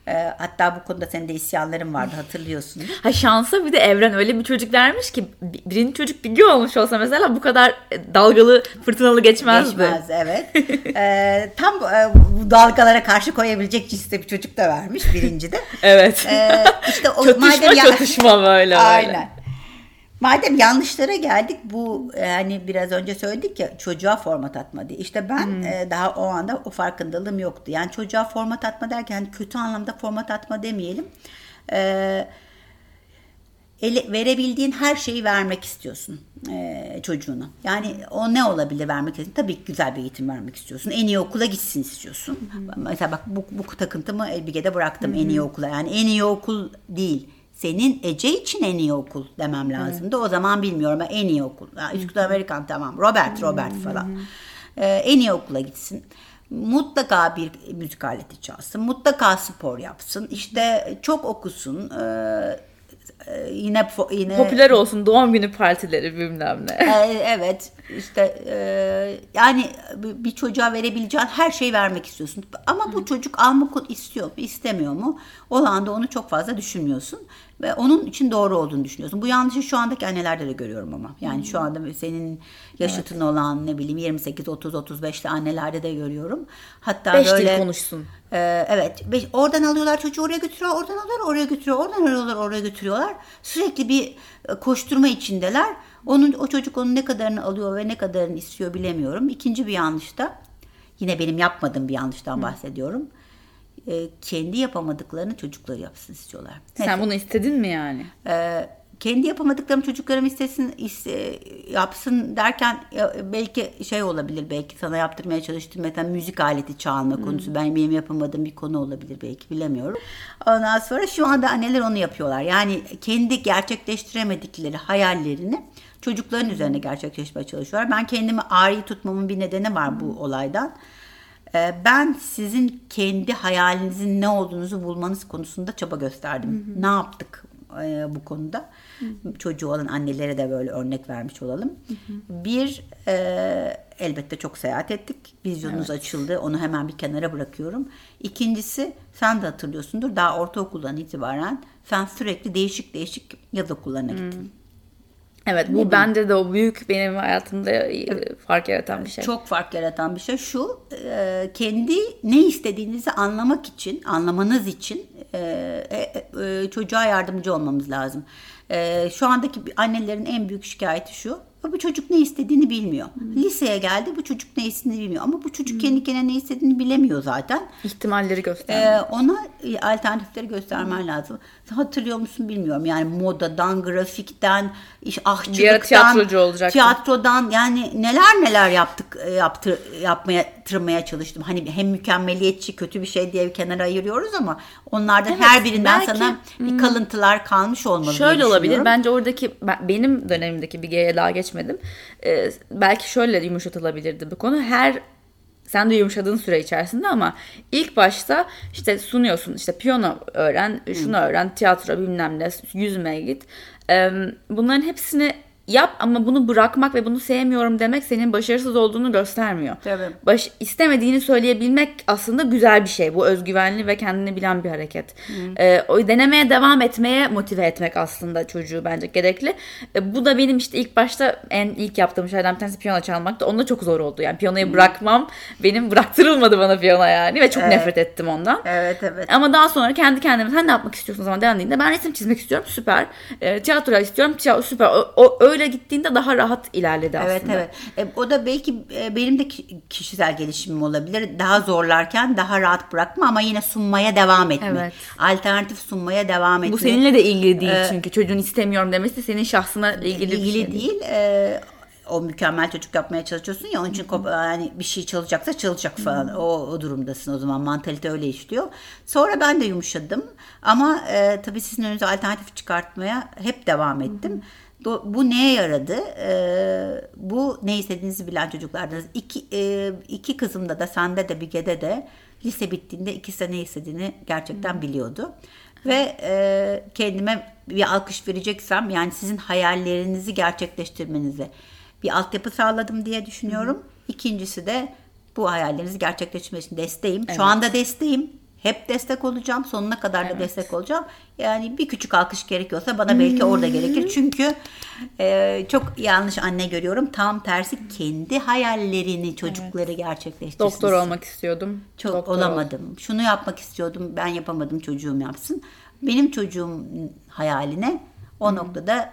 Ee, hatta bu konuda senin de isyanların vardı, hatırlıyorsun. Ha, şansa bir de Evren öyle bir çocuk dermiş ki, birinci çocuk bilgi olmuş olsa mesela bu kadar dalgalı fırtınalı geçmezdi. Geçmez evet. ee, tam e, bu dalgalara karşı koyabilecek cinste bir çocuk da vermiş birinci de. evet. Ee, işte o, çatışma ya... çatışma böyle. Aynen. Böyle. Madem yanlışlara geldik, bu yani biraz önce söyledik ya, çocuğa format atma diye. İşte ben hmm. e, daha o anda o farkındalığım yoktu. Yani çocuğa format atma derken kötü anlamda format atma demeyelim. E, ele, verebildiğin her şeyi vermek istiyorsun e, çocuğuna. Yani o ne olabilir vermek istiyorsun? Tabii ki güzel bir eğitim vermek istiyorsun. En iyi okula gitsin istiyorsun. Hmm. Mesela bak bu, bu takıntımı Bige'de bıraktım, hmm. en iyi okula. Yani en iyi okul değil. Senin Ece için en iyi okul demem lazımdı. Evet. O zaman bilmiyorum ama en iyi okul. Üsküdar Amerikan tamam. Robert, Hı-hı. Robert falan. Ee, en iyi okula gitsin. Mutlaka bir müzik aleti çalsın. Mutlaka spor yapsın. İşte çok okusun. Ee, yine yine popüler olsun. Doğum günü partileri bilmem ne. Ee, evet. İşte e, yani bir çocuğa verebileceğin her şeyi vermek istiyorsun. Ama Hı-hı. bu çocuk almak istiyor mu, istemiyor mu? O anda onu çok fazla düşünmüyorsun. Ve onun için doğru olduğunu düşünüyorsun. Bu yanlışı şu andaki annelerde de görüyorum ama. Yani hmm. şu anda senin yaşıtın evet. olan ne bileyim yirmi sekiz otuz otuz beşli annelerde de görüyorum. Hatta beş böyle. Beş dil konuşsun. E, evet. Beş, oradan alıyorlar çocuğu, oraya götürüyor. Oradan alıyorlar oraya götürüyor. Oradan alıyorlar oraya götürüyorlar. Sürekli bir koşturma içindeler. Onun, o çocuk onun ne kadarını alıyor ve ne kadarını istiyor bilemiyorum. İkinci bir yanlışta. Yine benim yapmadığım bir yanlıştan hmm. bahsediyorum. Kendi yapamadıklarını çocukları yapsın istiyorlar. Sen evet. bunu istedin mi yani? Ee, kendi yapamadıklarımı çocuklarım istesin, iste, yapsın derken belki şey olabilir, belki sana yaptırmaya çalıştığım mesela müzik aleti çalma hmm. konusu. Ben benim yapamadığım bir konu olabilir belki, bilemiyorum. Ondan sonra şu anda anneler onu yapıyorlar. Yani kendi gerçekleştiremedikleri hayallerini çocukların hmm. üzerine gerçekleştirmeye çalışıyorlar. Ben kendimi ayrı tutmamın bir nedeni var hmm. bu olaydan. Ben sizin kendi hayalinizin ne olduğunuzu bulmanız konusunda çaba gösterdim. Hı hı. Ne yaptık e, bu konuda? Hı hı. Çocuğu olan annelere de böyle örnek vermiş olalım. Hı hı. Bir, e, elbette çok seyahat ettik. Vizyonunuz evet. açıldı. Onu hemen bir kenara bırakıyorum. İkincisi, sen de hatırlıyorsundur. Daha ortaokuldan itibaren sen sürekli değişik değişik yaz okullarına gittin. Evet, bu ne bende mi? De o büyük benim hayatımda evet. fark yaratan bir şey. Çok fark yaratan bir şey. Şu, kendi ne istediğinizi anlamak için, anlamanız için çocuğa yardımcı olmamız lazım. Şu andaki annelerin en büyük şikayeti şu: bu çocuk ne istediğini bilmiyor. Hmm. Liseye geldi, bu çocuk ne istediğini bilmiyor. Ama bu çocuk hmm. kendi kendine ne istediğini bilemiyor zaten. İhtimalleri göstermen. Ee, ona alternatifleri göstermen hmm. lazım. Hatırlıyor musun bilmiyorum. Yani modadan, grafikten, iş, ahçılıktan, tiyatrocu olacaktı. Tiyatrodan, yani neler neler yaptık, yaptı, yapmaya tırmaya çalıştım. Hani hem mükemmeliyetçi, kötü bir şey diye bir kenara ayırıyoruz ama onlardan evet, her birinden belki, sana hmm. bir kalıntılar kalmış olmalı. Şöyle olabilir. Bence oradaki benim dönemimdeki Bigede'ye daha geç Etmedim. Ee, belki şöyle yumuşatılabilirdi bu konu. Her sen de yumuşadığın süre içerisinde ama ilk başta işte sunuyorsun, işte piyano öğren, şunu öğren, tiyatro bilmem ne, yüzmeye git. Ee, bunların hepsini yap ama bunu bırakmak ve bunu sevmiyorum demek senin başarısız olduğunu göstermiyor. Tabii. Baş, istemediğini söyleyebilmek aslında güzel bir şey. Bu özgüvenli ve kendini bilen bir hareket. Ee, o denemeye devam etmeye motive etmek aslında çocuğu bence gerekli. Ee, bu da benim işte ilk başta en ilk yaptığım şeylerden bir tanesi piyano çalmaktı. Onda çok zor oldu. Yani piyanoyu Hı. bırakmam, benim bıraktırılmadı bana piyano yani ve çok evet. nefret ettim ondan. Evet evet. Ama daha sonra kendi kendime sen ne yapmak istiyorsun o zaman dendiğinde ben resim çizmek istiyorum, süper. Ee, tiyatro istiyorum, tiyatro, süper. O, o öyle gittiğinde daha rahat ilerledi aslında. Evet evet. E, o da belki e, benim de kişisel gelişimim olabilir. Daha zorlarken daha rahat bırakma ama yine sunmaya devam etme. Evet. Alternatif sunmaya devam etme. Bu seninle de ilgili değil ee, çünkü çocuğun istemiyorum demesi senin şahsına ilgili, ilgili bir şey değil. E, o mükemmel çocuk yapmaya çalışıyorsun ya, onun için kop- yani bir şey çalacaksa çalacak falan. Hı-hı. O o durumdasın o zaman. Mantalite öyle işliyor. Sonra ben de yumuşadım ama e, tabii sizin önünüze alternatif çıkartmaya hep devam ettim. Hı-hı. Bu neye yaradı? Ee, bu ne istediğinizi bilen çocuklardınız. İki, e, iki kızımda da, sende de, Bigede de lise bittiğinde ikisi de ne istediğini gerçekten hmm. biliyordu. Ve e, kendime bir alkış vereceksem, yani sizin hayallerinizi gerçekleştirmenize bir altyapı sağladım diye düşünüyorum. Hmm. İkincisi de bu hayallerinizi gerçekleştirmesi için desteğim. Evet. Şu anda desteğim. Hep destek olacağım. Sonuna kadar evet. da destek olacağım. Yani bir küçük alkış gerekiyorsa bana belki orada gerekir. Çünkü e, çok yanlış anne görüyorum. Tam tersi, kendi hayallerini çocukları evet. gerçekleştirsin. Doktor olmak istiyordum. Çok Doktor olamadım. Oldum. Şunu yapmak istiyordum. Ben yapamadım. Çocuğum yapsın. Benim çocuğum hayaline o hmm. noktada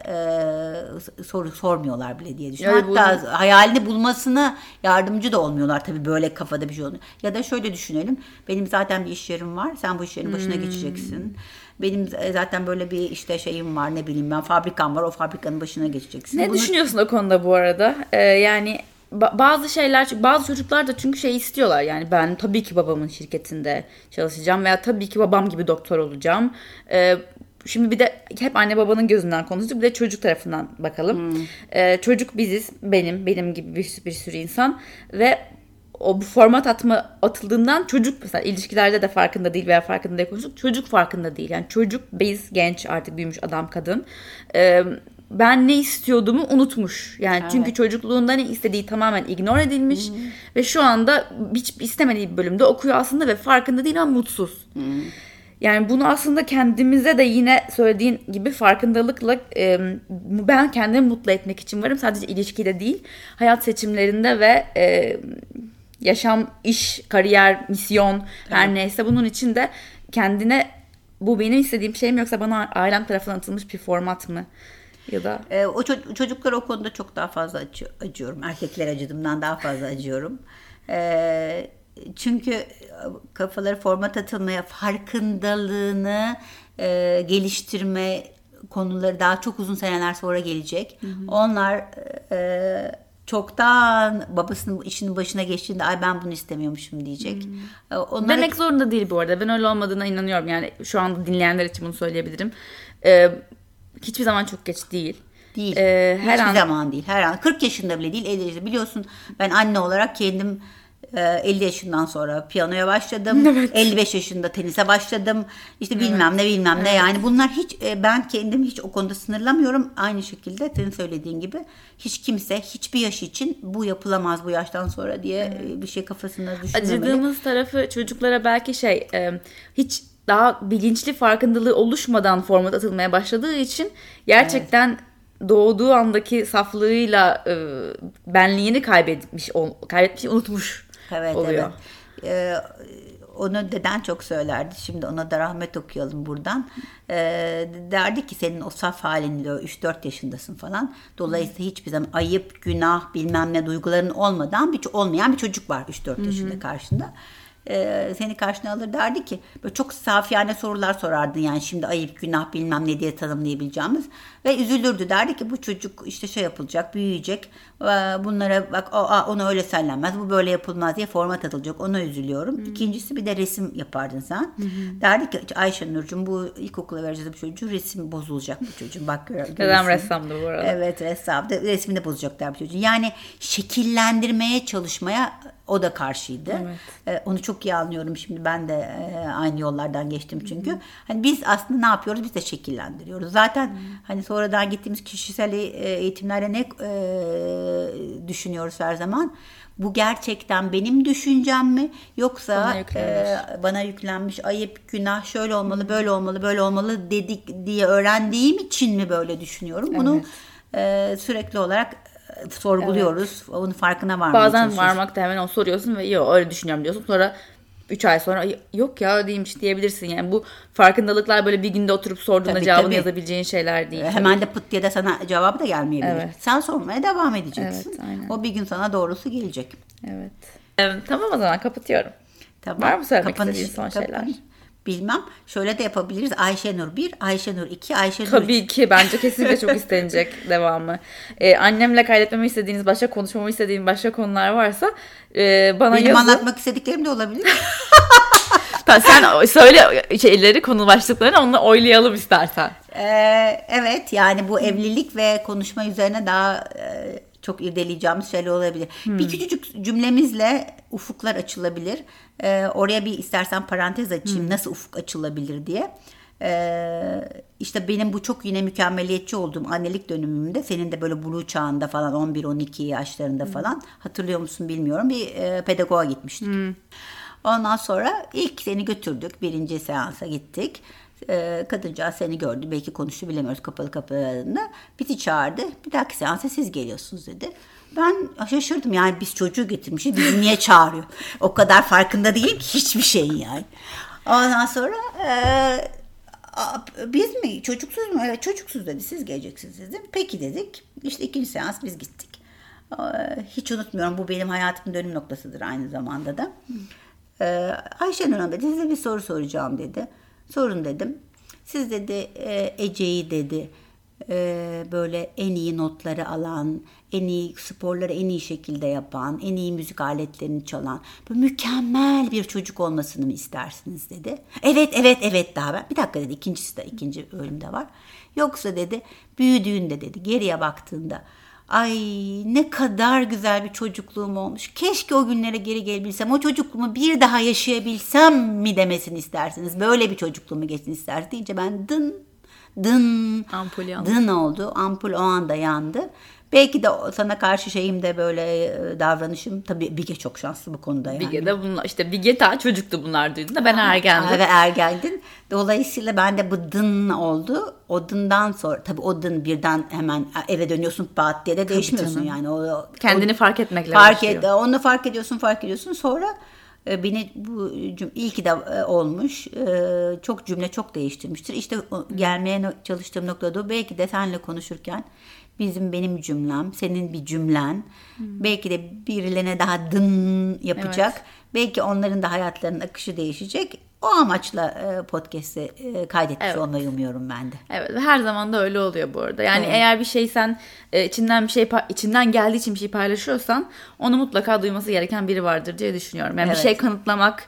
e, soru sormuyorlar bile diye düşünüyorum. Yani hatta bunu... hayalini bulmasına yardımcı da olmuyorlar tabii, böyle kafada bir şey oluyor. Ya da şöyle düşünelim. Benim zaten bir iş yerim var. Sen bu iş yerinin hmm. başına geçeceksin. Benim zaten böyle bir işte şeyim var, ne bileyim ben, fabrikam var. O fabrikanın başına geçeceksin. Ne Bunu... düşünüyorsun o konuda bu arada? Ee, yani bazı şeyler, bazı çocuklar da çünkü şey istiyorlar, yani ben tabii ki babamın şirketinde çalışacağım veya tabii ki babam gibi doktor olacağım. Ee, Şimdi bir de hep anne babanın gözünden konuştuk. Bir de çocuk tarafından bakalım. Hmm. Ee, çocuk biziz. Benim. Benim gibi bir, bir sürü insan. Ve o bu format atma atıldığından çocuk mesela ilişkilerde de farkında değil veya farkında değil konuştuk. Çocuk farkında değil. Yani çocuk, biz, genç, artık büyümüş adam, kadın. Ee, ben ne istiyordumu unutmuş. Yani evet. çünkü çocukluğunda ne istediği tamamen ignore edilmiş. Hmm. Ve şu anda hiç istemediği bir bölümde okuyor aslında ve farkında değil ama mutsuz. Hmm. Yani bunu aslında kendimize de yine söylediğin gibi farkındalıkla e, ben kendimi mutlu etmek için varım. Sadece ilişkide değil, hayat seçimlerinde ve e, yaşam, iş, kariyer, misyon evet. her neyse bunun için de kendine bu benim istediğim şey mi yoksa bana ailem tarafından atılmış bir format mı? Ya da e, o ço- çocuklar o konuda çok daha fazla acı- acıyorum. Erkekler acıdığımdan daha fazla acıyorum. Evet. Çünkü kafaları format atılmaya, farkındalığını e, geliştirme konuları daha çok uzun seneler sonra gelecek. Hı hı. Onlar e, çoktan babasının işinin başına geçtiğinde ay ben bunu istemiyormuşum diyecek. Hı hı. Onlara... Demek zorunda değil bu arada. Ben öyle olmadığına inanıyorum. Yani şu anda dinleyenler için bunu söyleyebilirim. E, hiçbir zaman çok geç değil. Değil. E, her hiçbir an... zaman değil. Her an. kırk yaşında bile değil. elli yaşında. Biliyorsun ben anne olarak kendim elli yaşından sonra piyanoya başladım. Evet. elli beş yaşında tenise başladım. İşte bilmem evet. ne bilmem evet. ne. Yani bunlar hiç, ben kendimi hiç o konuda sınırlamıyorum. Aynı şekilde senin söylediğin gibi hiç kimse hiçbir yaş için bu yapılamaz bu yaştan sonra diye evet. bir şey kafasında düşünmemeli. Acıdığımız tarafı çocuklara belki şey, hiç daha bilinçli farkındalığı oluşmadan format atılmaya başladığı için gerçekten evet. doğduğu andaki saflığıyla e, benliğini kaybetmiş, kaybetmiş, unutmuş evet, oluyor. Evet. Ee, onu deden çok söylerdi. Şimdi ona da rahmet okuyalım buradan. Ee, derdi ki senin o saf halin diyor, üç dört yaşındasın falan. Dolayısıyla hiçbir zaman ayıp, günah, bilmem ne duyguların olmadan bir, olmayan bir çocuk var üç dört yaşında karşında. Ee, seni karşına alır derdi ki böyle çok safiyane sorular sorardın, yani şimdi ayıp, günah, bilmem ne diye tanımlayabileceğimiz, ve üzülürdü, derdi ki bu çocuk işte şey yapılacak, büyüyecek, bunlara bak, ona öyle söylenmez, bu böyle yapılmaz diye format atılacak, ona üzülüyorum. Hı-hı. İkincisi bir de resim yapardın sen. Hı-hı. Derdi ki Ayşenur'cum bu ilkokula vereceğiz bu çocuğu, resim bozulacak bu çocuğun, bak gör. Dedem ressamdı bu arada. Evet, ressamdı, resmini bozacaklar bu çocuğun. Yani şekillendirmeye çalışmaya o da karşıydı. Evet. Onu çok iyi anlıyorum. Şimdi ben de aynı yollardan geçtim çünkü. Hı-hı. Hani biz aslında ne yapıyoruz? Biz de şekillendiriyoruz. Zaten Hı-hı. hani sonradan gittiğimiz kişisel eğitimlerle ne e, düşünüyoruz her zaman? Bu gerçekten benim düşüncem mi? Yoksa bana yüklenmiş, e, bana yüklenmiş ayıp, günah, şöyle olmalı, Hı-hı. böyle olmalı, böyle olmalı dedik diye öğrendiğim için mi böyle düşünüyorum? Evet. Bunu e, sürekli olarak sorguluyoruz. Evet. Onun farkına varmaya çalışıyoruz. Bazen varmakta hemen o soruyorsun ve yok öyle düşünüyorum diyorsun. Sonra üç ay sonra yok ya öyleymiş diyebilirsin. Yani bu farkındalıklar böyle bir günde oturup sorduğuna tabii, cevabını tabii. yazabileceğin şeyler değil. Hemen tabii. de pıt diye de sana cevabı da gelmeyebilir. Evet. Sen sormaya devam edeceksin. Evet, o bir gün sana doğrusu gelecek. Evet. Evet, tamam, o zaman kapatıyorum. Tamam. Var mı söylemek kapanış, istediğin son kapanış. şeyler? Bilmem. Şöyle de yapabiliriz. Ayşenur bir, Ayşenur iki, Ayşenur Tabii üç. ki. Bence kesinlikle çok istenecek devamı. Ee, annemle kaydetmemi istediğiniz, başka konuşmamı istediğiniz başka konular varsa e, bana benim yazın. Benim anlatmak istediklerim de olabilir. Sen söyle şeyleri, konu başlıklarını, onunla oylayalım istersen. Ee, evet. Yani bu evlilik ve konuşma üzerine daha e, çok irdeleyeceğimiz şeyler olabilir. Hmm. Bir küçücük cümlemizle ufuklar açılabilir. Ee, oraya bir istersen parantez açayım. Hmm. Nasıl ufuk açılabilir diye. Ee, işte benim bu çok yine mükemmeliyetçi olduğum annelik dönümümde, senin de böyle buluğ çağında falan on bir on iki yaşlarında hmm. falan, hatırlıyor musun bilmiyorum, bir e, pedagoğa gitmiştik. Hmm. Ondan sonra ilk seni götürdük. Birinci seansa gittik. Kadıncağız seni gördü, belki konuştu, bilemiyoruz, kapalı kapılarında bizi çağırdı, bir dahaki seansa siz geliyorsunuz dedi. Ben şaşırdım, yani biz çocuğu getirmişiz, bizi niye çağırıyor, o kadar farkında değilim ki hiçbir şeyin yani. Ondan sonra e, biz mi çocuksuz mu, evet çocuksuz dedi, siz geleceksiniz dedim, peki dedik. İşte ikinci seans biz gittik. Hiç unutmuyorum, bu benim hayatımın dönüm noktasıdır aynı zamanda da. e, Ayşenur Hanım dedi, size bir soru soracağım dedi. Sorun dedim. Siz dedi Ece'yi dedi böyle en iyi notları alan, en iyi sporları en iyi şekilde yapan, en iyi müzik aletlerini çalan, böyle mükemmel bir çocuk olmasını mı istersiniz dedi. Evet evet evet daha ben. Bir dakika dedi, ikincisi de ikinci bölümde var. Yoksa dedi büyüdüğünde dedi geriye baktığında, ay ne kadar güzel bir çocukluğum olmuş, keşke o günlere geri gelebilsem, o çocukluğumu bir daha yaşayabilsem mi demesini istersiniz, böyle bir çocukluğumu geçsin istersiniz deyince ben dın dın ampul dın oldu, ampul o anda yandı. Belki de sana karşı şeyim de böyle davranışım, tabii Bige çok şanslı bu konuda yani. Bige de bunlar işte, Bige ta çocuktu bunlar duyduğunda, ben ergendim. Evet, ergendin. Dolayısıyla ben de bu dın oldu. O dından sonra tabii o dın birden hemen eve dönüyorsun pat diye de değişmiyorsun yani. O, kendini o, fark etmekle fark başlıyor. Et, onu fark ediyorsun fark ediyorsun sonra beni bu cümle, iyi ki de olmuş, çok cümle çok değiştirmiştir. İşte gelmeye çalıştığım noktada o, belki de seninle konuşurken bizim benim cümlem, senin bir cümlen, hmm. belki de birilerine daha dın yapacak. Evet. Belki onların da hayatlarının akışı değişecek. O amaçla podcast'i kaydetmiş evet. olmayı umuyorum ben de. Evet, her zaman da öyle oluyor bu arada. Yani evet. eğer bir şey sen içinden bir şey içinden geldiği için bir şey paylaşıyorsan, onu mutlaka duyması gereken biri vardır diye düşünüyorum. Yani evet. bir şey kanıtlamak,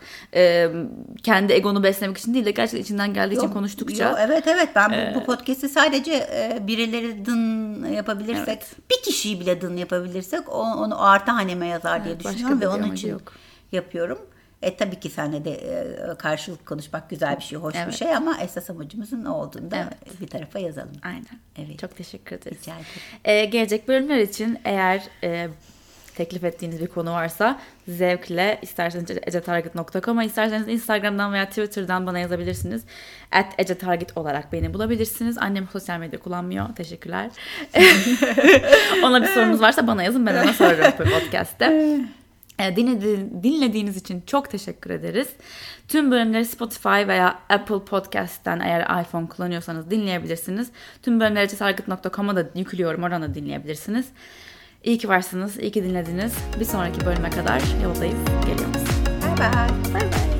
kendi egonu beslemek için değil de gerçekten içinden geldiği yok, için konuştukça. Yok, evet evet ben ee, bu podcast'i sadece birileri dın yapabilirsek, evet. bir kişiyi bile dın yapabilirsek onu artı haneme yazar evet, diye düşünüyorum ve onun için yok. yapıyorum. E tabii ki seninle de e, karşılık konuşmak güzel bir şey, hoş evet. bir şey, ama esas amacımızın ne olduğunu da evet. bir tarafa yazalım. Aynen. Evet. Çok teşekkür ederiz. Rica ederim. Ee, gelecek bölümler için eğer e, teklif ettiğiniz bir konu varsa zevkle isterseniz ece target nokta com'a, isterseniz Instagram'dan veya Twitter'dan bana yazabilirsiniz. et ece target olarak beni bulabilirsiniz. Annem sosyal medya kullanmıyor. Teşekkürler. Ona bir sorunuz varsa bana yazın. Ben ona sorarım podcast'te. Dinlediğiniz için çok teşekkür ederiz. Tüm bölümleri Spotify veya Apple Podcast'ten eğer iPhone kullanıyorsanız dinleyebilirsiniz. Tüm bölümleri ece target nokta com'a da yüklüyorum. Oradan da dinleyebilirsiniz. İyi ki varsınız, iyi ki dinlediniz. Bir sonraki bölüme kadar yoldayız, geliyoruz. Bye bye. Bye bye.